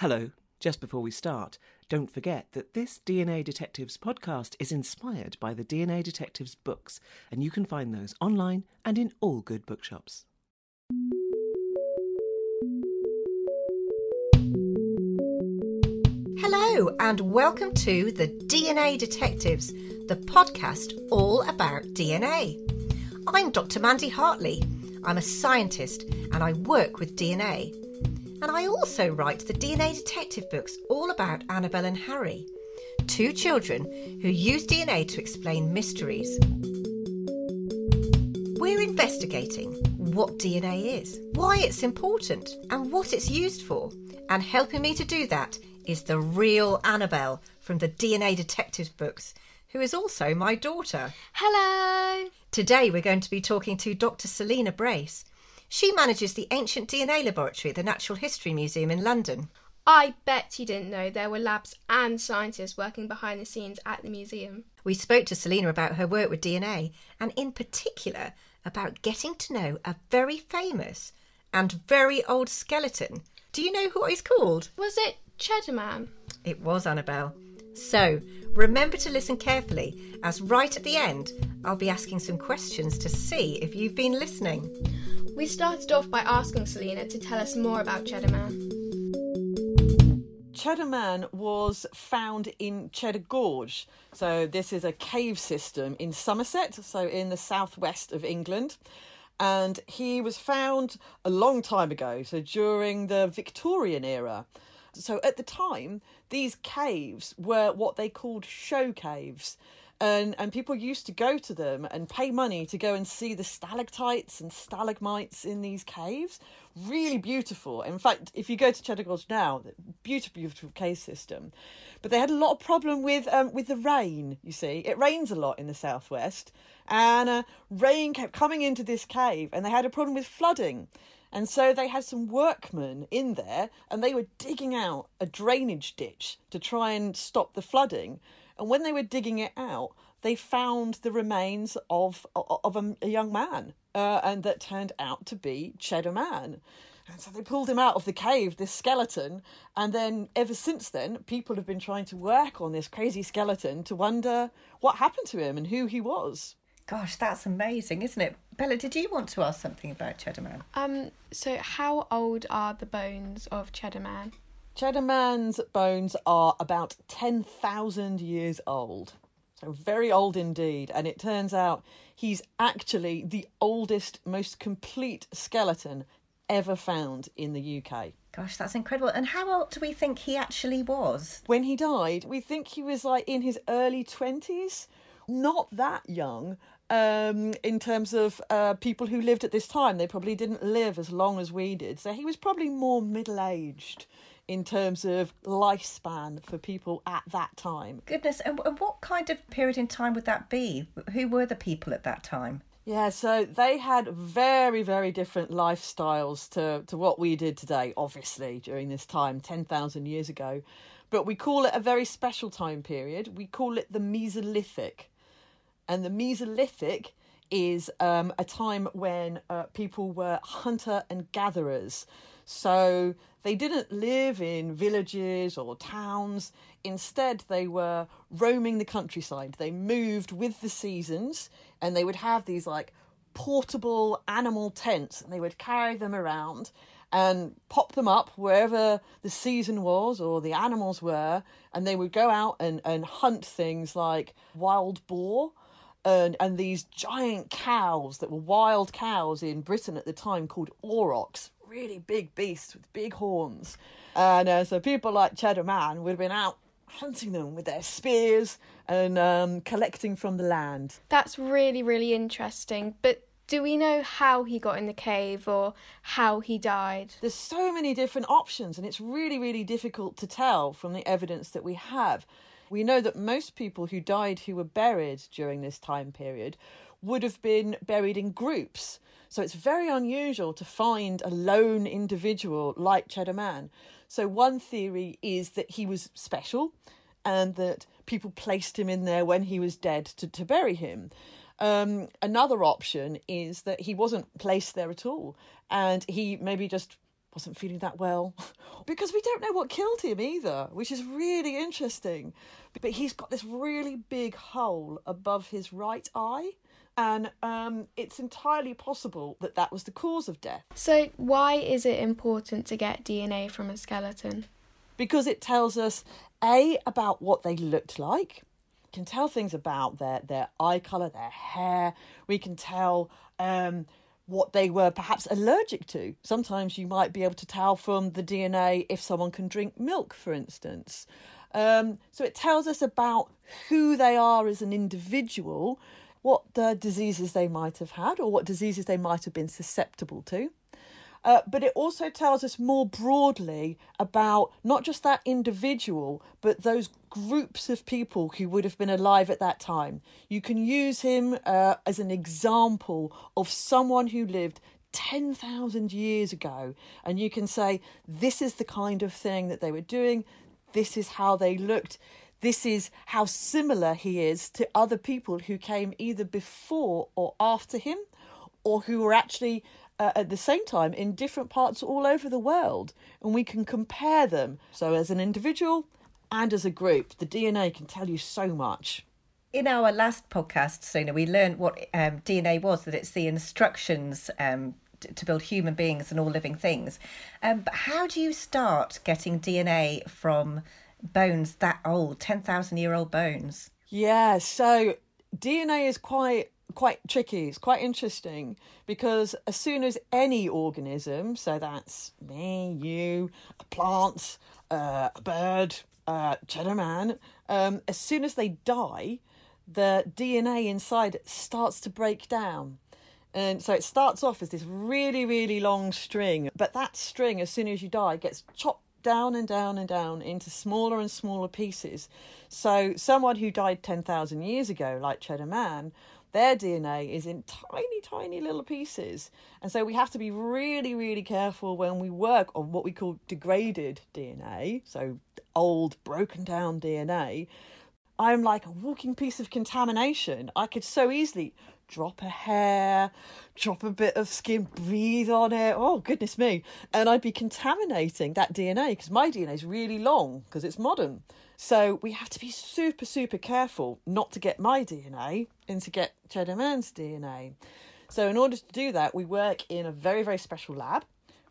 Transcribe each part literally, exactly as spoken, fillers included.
Hello. Just before we start, don't forget that this D N A Detectives podcast is inspired by the D N A Detectives books, and you can find those online and in all good bookshops. Hello, and welcome to the D N A Detectives, the podcast all about D N A. I'm Doctor Mandy Hartley. I'm a scientist, and I work with D N A. And I also write the D N A Detective books all about Annabelle and Harry, two children who use D N A to explain mysteries. We're investigating what D N A is, why it's important, and what it's used for. And helping me to do that is the real Annabelle from the D N A Detective books, who is also my daughter. Hello! Today we're going to be talking to Doctor Selina Brace. She manages the ancient D N A laboratory at the Natural History Museum in London. I bet you didn't know there were labs and scientists working behind the scenes at the museum. We spoke to Selina about her work with D N A, and in particular about getting to know a very famous and very old skeleton. Do you know what he's called? Was it Cheddar Man? It was, Annabelle. So, remember to listen carefully, as right at the end, I'll be asking some questions to see if you've been listening. We started off by asking Selina to tell us more about Cheddar Man. Cheddar Man was found in Cheddar Gorge. So this is a cave system in Somerset, so in the southwest of England. And he was found a long time ago, so during the Victorian era. So at the time, these caves were what they called show caves. And and people used to go to them and pay money to go and see the stalactites and stalagmites in these caves. Really beautiful. In fact, if you go to Cheddar Gorge now, beautiful, beautiful cave system. But they had a lot of problem with um, with the rain, you see. It rains a lot in the southwest. And uh, rain kept coming into this cave, and they had a problem with flooding. And so they had some workmen in there, and they were digging out a drainage ditch to try and stop the flooding. And when they were digging it out, they found the remains of of a, a young man, uh, and that turned out to be Cheddar Man. And so they pulled him out of the cave, this skeleton, and then ever since then, people have been trying to work on this crazy skeleton to wonder what happened to him and who he was. Gosh, that's amazing, isn't it? Bella, did you want to ask something about Cheddar Man? Um, so how old are the bones of Cheddar Man? Cheddar Man's bones are about ten thousand years old, so very old indeed. And it turns out he's actually the oldest, most complete skeleton ever found in the U K. Gosh, that's incredible. And how old do we think he actually was? When he died, we think he was like in his early twenties, not that young. Um, in terms of uh, people who lived at this time, they probably didn't live as long as we did. So he was probably more middle-aged in terms of lifespan for people at that time. Goodness, and what kind of period in time would that be? Who were the people at that time? Yeah, so they had very, very different lifestyles to, to what we did today, obviously, during this time, ten thousand years ago. But we call it a very special time period. We call it the Mesolithic. And the Mesolithic is um, a time when uh, people were hunter and gatherers. So they didn't live in villages or towns. Instead, they were roaming the countryside. They moved with the seasons, and they would have these like portable animal tents, and they would carry them around and pop them up wherever the season was or the animals were. And they would go out and, and hunt things like wild boar. And, and these giant cows that were wild cows in Britain at the time called aurochs, really big beasts with big horns. And uh, so people like Cheddar Man would have been out hunting them with their spears and um, collecting from the land. That's really, really interesting. But do we know how he got in the cave or how he died? There's so many different options, and it's really, really difficult to tell from the evidence that we have. We know that most people who died who were buried during this time period would have been buried in groups. So it's very unusual to find a lone individual like Cheddar Man. So one theory is that he was special and that people placed him in there when he was dead to, to bury him. Um, another option is that he wasn't placed there at all and he maybe just wasn't feeling that well, because we don't know what killed him either, which is really interesting. But he's got this really big hole above his right eye, and um, it's entirely possible that that was the cause of death. So why is it important to get D N A from a skeleton? Because it tells us, A, about what they looked like. We can tell things about their, their eye colour, their hair. We can tell um, what they were perhaps allergic to. Sometimes you might be able to tell from the D N A if someone can drink milk, for instance. Um, so it tells us about who they are as an individual, what uh, diseases they might have had or what diseases they might have been susceptible to. Uh, but it also tells us more broadly about not just that individual, but those groups of people who would have been alive at that time. You can use him uh, as an example of someone who lived ten thousand years ago. And you can say, this is the kind of thing that they were doing. This is how they looked. This is how similar he is to other people who came either before or after him, or who were actually Uh, at the same time in different parts all over the world, and we can compare them. So as an individual and as a group, the D N A can tell you so much. In our last podcast, Selina, we learned what um, D N A was, that it's the instructions um, t- to build human beings and all living things. Um, but how do you start getting D N A from bones that old, ten thousand year old bones? Yeah, so D N A is quite... quite tricky. It's quite interesting because as soon as any organism, so that's me, you, a plant, uh, a bird, uh, Cheddar Man, um, as soon as they die, the D N A inside starts to break down. And so it starts off as this really, really long string, but that string, as soon as you die, gets chopped down and down and down into smaller and smaller pieces. So someone who died ten thousand years ago, like Cheddar Man, their D N A is in tiny, tiny little pieces. And so we have to be really, really careful when we work on what we call degraded D N A, so old, broken down D N A. I'm like a walking piece of contamination. I could so easily drop a hair, drop a bit of skin, breathe on it. Oh, goodness me. And I'd be contaminating that D N A because my D N A is really long because it's modern. So we have to be super, super careful not to get my D N A and to get Cheddar Man's D N A. So in order to do that, we work in a very, very special lab.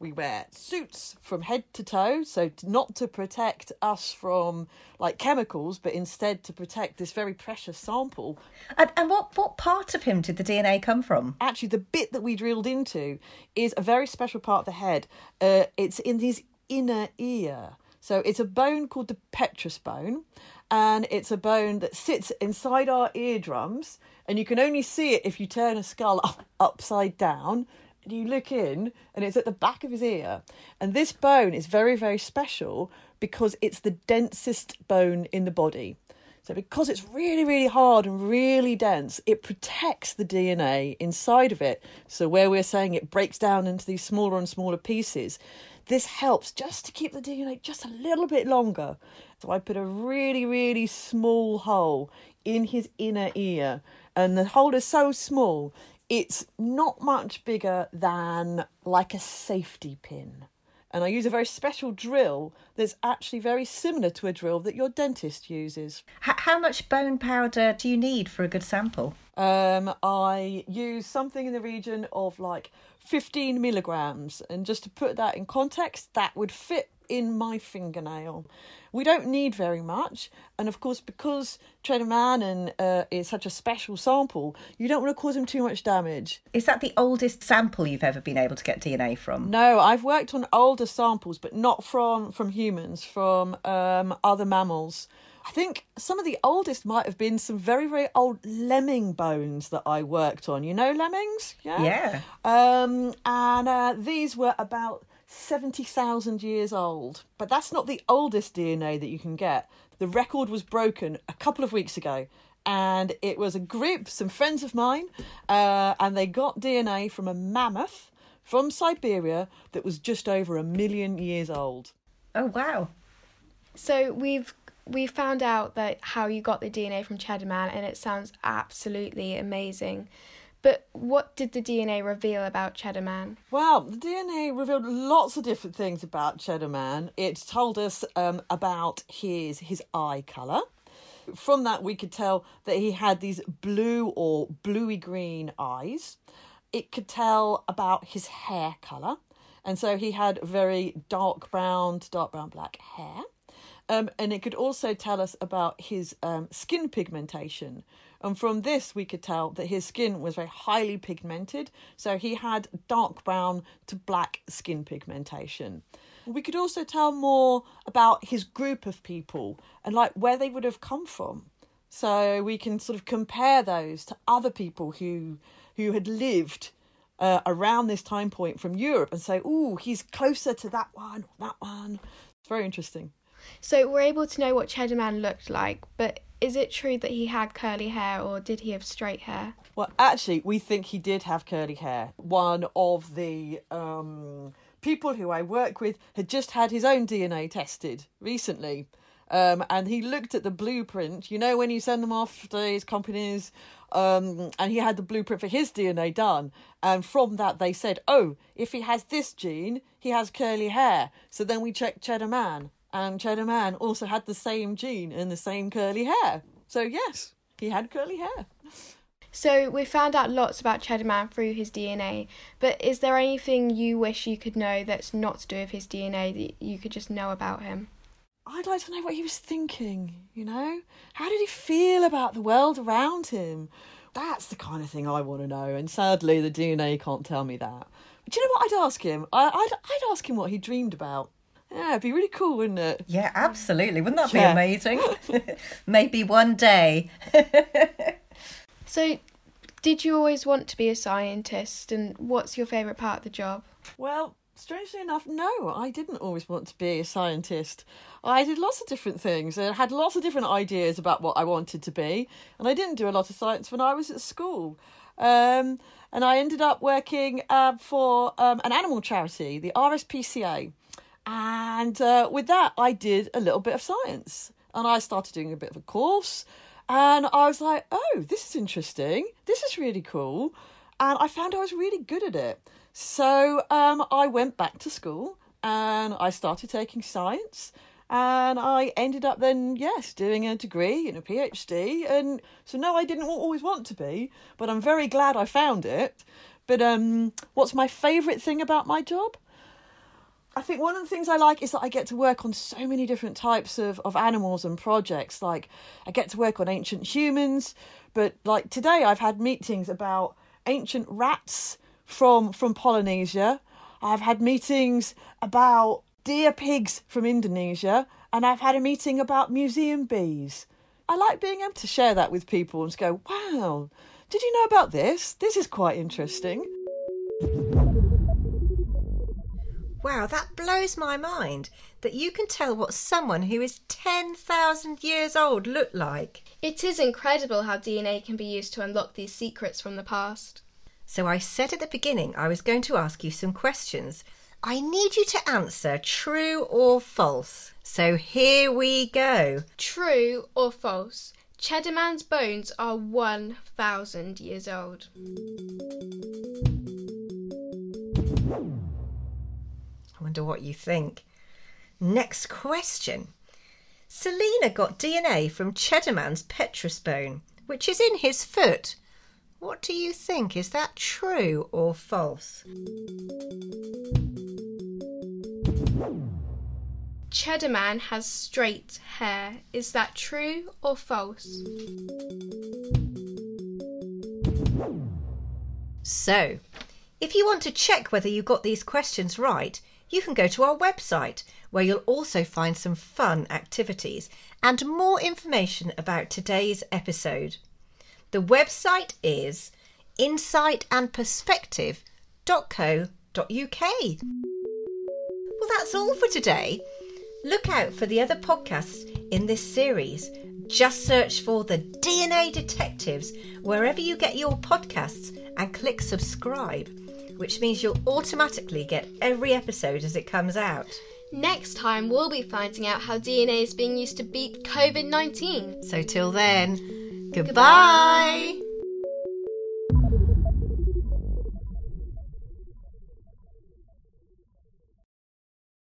We wear suits from head to toe, so not to protect us from like chemicals, but instead to protect this very precious sample. And, and what, what part of him did the D N A come from? Actually, the bit that we drilled into is a very special part of the head. Uh, it's in his inner ear. So it's a bone called the petrous bone, and it's a bone that sits inside our eardrums, and you can only see it if you turn a skull up, upside down, and you look in, and it's at the back of his ear. And this bone is very, very special because it's the densest bone in the body. So because it's really, really hard and really dense, it protects the D N A inside of it. So where we're saying it breaks down into these smaller and smaller pieces, this helps just to keep the D N A just a little bit longer. So I put a really, really small hole in his inner ear. And the hole is so small, it's not much bigger than like a safety pin. And I use a very special drill that's actually very similar to a drill that your dentist uses. H- how much bone powder do you need for a good sample? Um, I use something in the region of like fifteen milligrams. And just to put that in context, that would fit in my fingernail. We don't need very much. And of course, because Cheddar Man uh, is such a special sample, you don't want to cause him too much damage. Is that the oldest sample you've ever been able to get D N A from? No, I've worked on older samples, but not from, from humans, from um, other mammals. I think some of the oldest might have been some very, very old lemming bones that I worked on. You know lemmings? Yeah. Yeah. Um, and uh, these were about seventy thousand years old. But that's not the oldest D N A that you can get. The record was broken a couple of weeks ago, and it was a group, some friends of mine, uh, and they got D N A from a mammoth from Siberia that was just over a million years old. Oh, wow. So we've we found out that how you got the D N A from Cheddar Man, and it sounds absolutely amazing. But what did the D N A reveal about Cheddar Man? Well, the D N A revealed lots of different things about Cheddar Man. It told us um, about his his eye colour. From that, we could tell that he had these blue or bluey-green eyes. It could tell about his hair colour. And so he had very dark brown to dark brown black hair. Um, and it could also tell us about his um, skin pigmentation. And from this, we could tell that his skin was very highly pigmented. So he had dark brown to black skin pigmentation. We could also tell more about his group of people and like where they would have come from. So we can sort of compare those to other people who who had lived uh, around this time point from Europe and say, oh, he's closer to that one, or that one. It's very interesting. So we're able to know what Cheddar Man looked like, but is it true that he had curly hair or did he have straight hair? Well, actually, we think he did have curly hair. One of the... Um, people who I work with had just had his own D N A tested recently. Um, and he looked at the blueprint, you know, when you send them off to his companies, um, and he had the blueprint for his D N A done. And from that, they said, oh, if he has this gene, he has curly hair. So then we checked Cheddar Man, and Cheddar Man also had the same gene and the same curly hair. So yes, he had curly hair. So we found out lots about Cheddar Man through his D N A, but is there anything you wish you could know that's not to do with his D N A that you could just know about him? I'd like to know what he was thinking, you know? How did he feel about the world around him? That's the kind of thing I want to know, and sadly the D N A can't tell me that. But do you know what I'd ask him? I, I'd, I'd ask him what he dreamed about. Yeah, it'd be really cool, wouldn't it? Yeah, absolutely. Wouldn't that yeah. be amazing? Maybe one day. So, did you always want to be a scientist, and what's your favourite part of the job? Well, strangely enough, no, I didn't always want to be a scientist. I did lots of different things and had lots of different ideas about what I wanted to be, and I didn't do a lot of science when I was at school. Um, and I ended up working uh, for um, an animal charity, the R S P C A, and uh, with that I did a little bit of science, and I started doing a bit of a course. And I was like, oh, this is interesting. This is really cool. And I found I was really good at it. So um, I went back to school and I started taking science. And I ended up then, yes, doing a degree and a P H D. And so, no, I didn't always want to be, but I'm very glad I found it. But um, what's my favourite thing about my job? I think one of the things I like is that I get to work on so many different types of, of animals and projects. Like, I get to work on ancient humans, but like today I've had meetings about ancient rats from, from Polynesia. I've had meetings about deer pigs from Indonesia, and I've had a meeting about museum bees. I like being able to share that with people and just go, wow, did you know about this? This is quite interesting. Wow, that blows my mind, that you can tell what someone who is ten thousand years old looked like. It is incredible how D N A can be used to unlock these secrets from the past. So I said at the beginning I was going to ask you some questions. I need you to answer true or false. So here we go. True or false? Cheddar Man's bones are one thousand years old. I wonder what you think. Next question. Selina got D N A from Cheddar Man's petrous bone, which is in his foot. What do you think? Is that true or false? Cheddar Man has straight hair. Is that true or false? So, if you want to check whether you got these questions right, you can go to our website, where you'll also find some fun activities and more information about today's episode. The website is insight and perspective dot co dot u k. Well, that's all for today. Look out for the other podcasts in this series. Just search for the D N A Detectives wherever you get your podcasts and click subscribe, which means you'll automatically get every episode as it comes out. Next time we'll be finding out how D N A is being used to beat covid nineteen. So till then, goodbye! goodbye.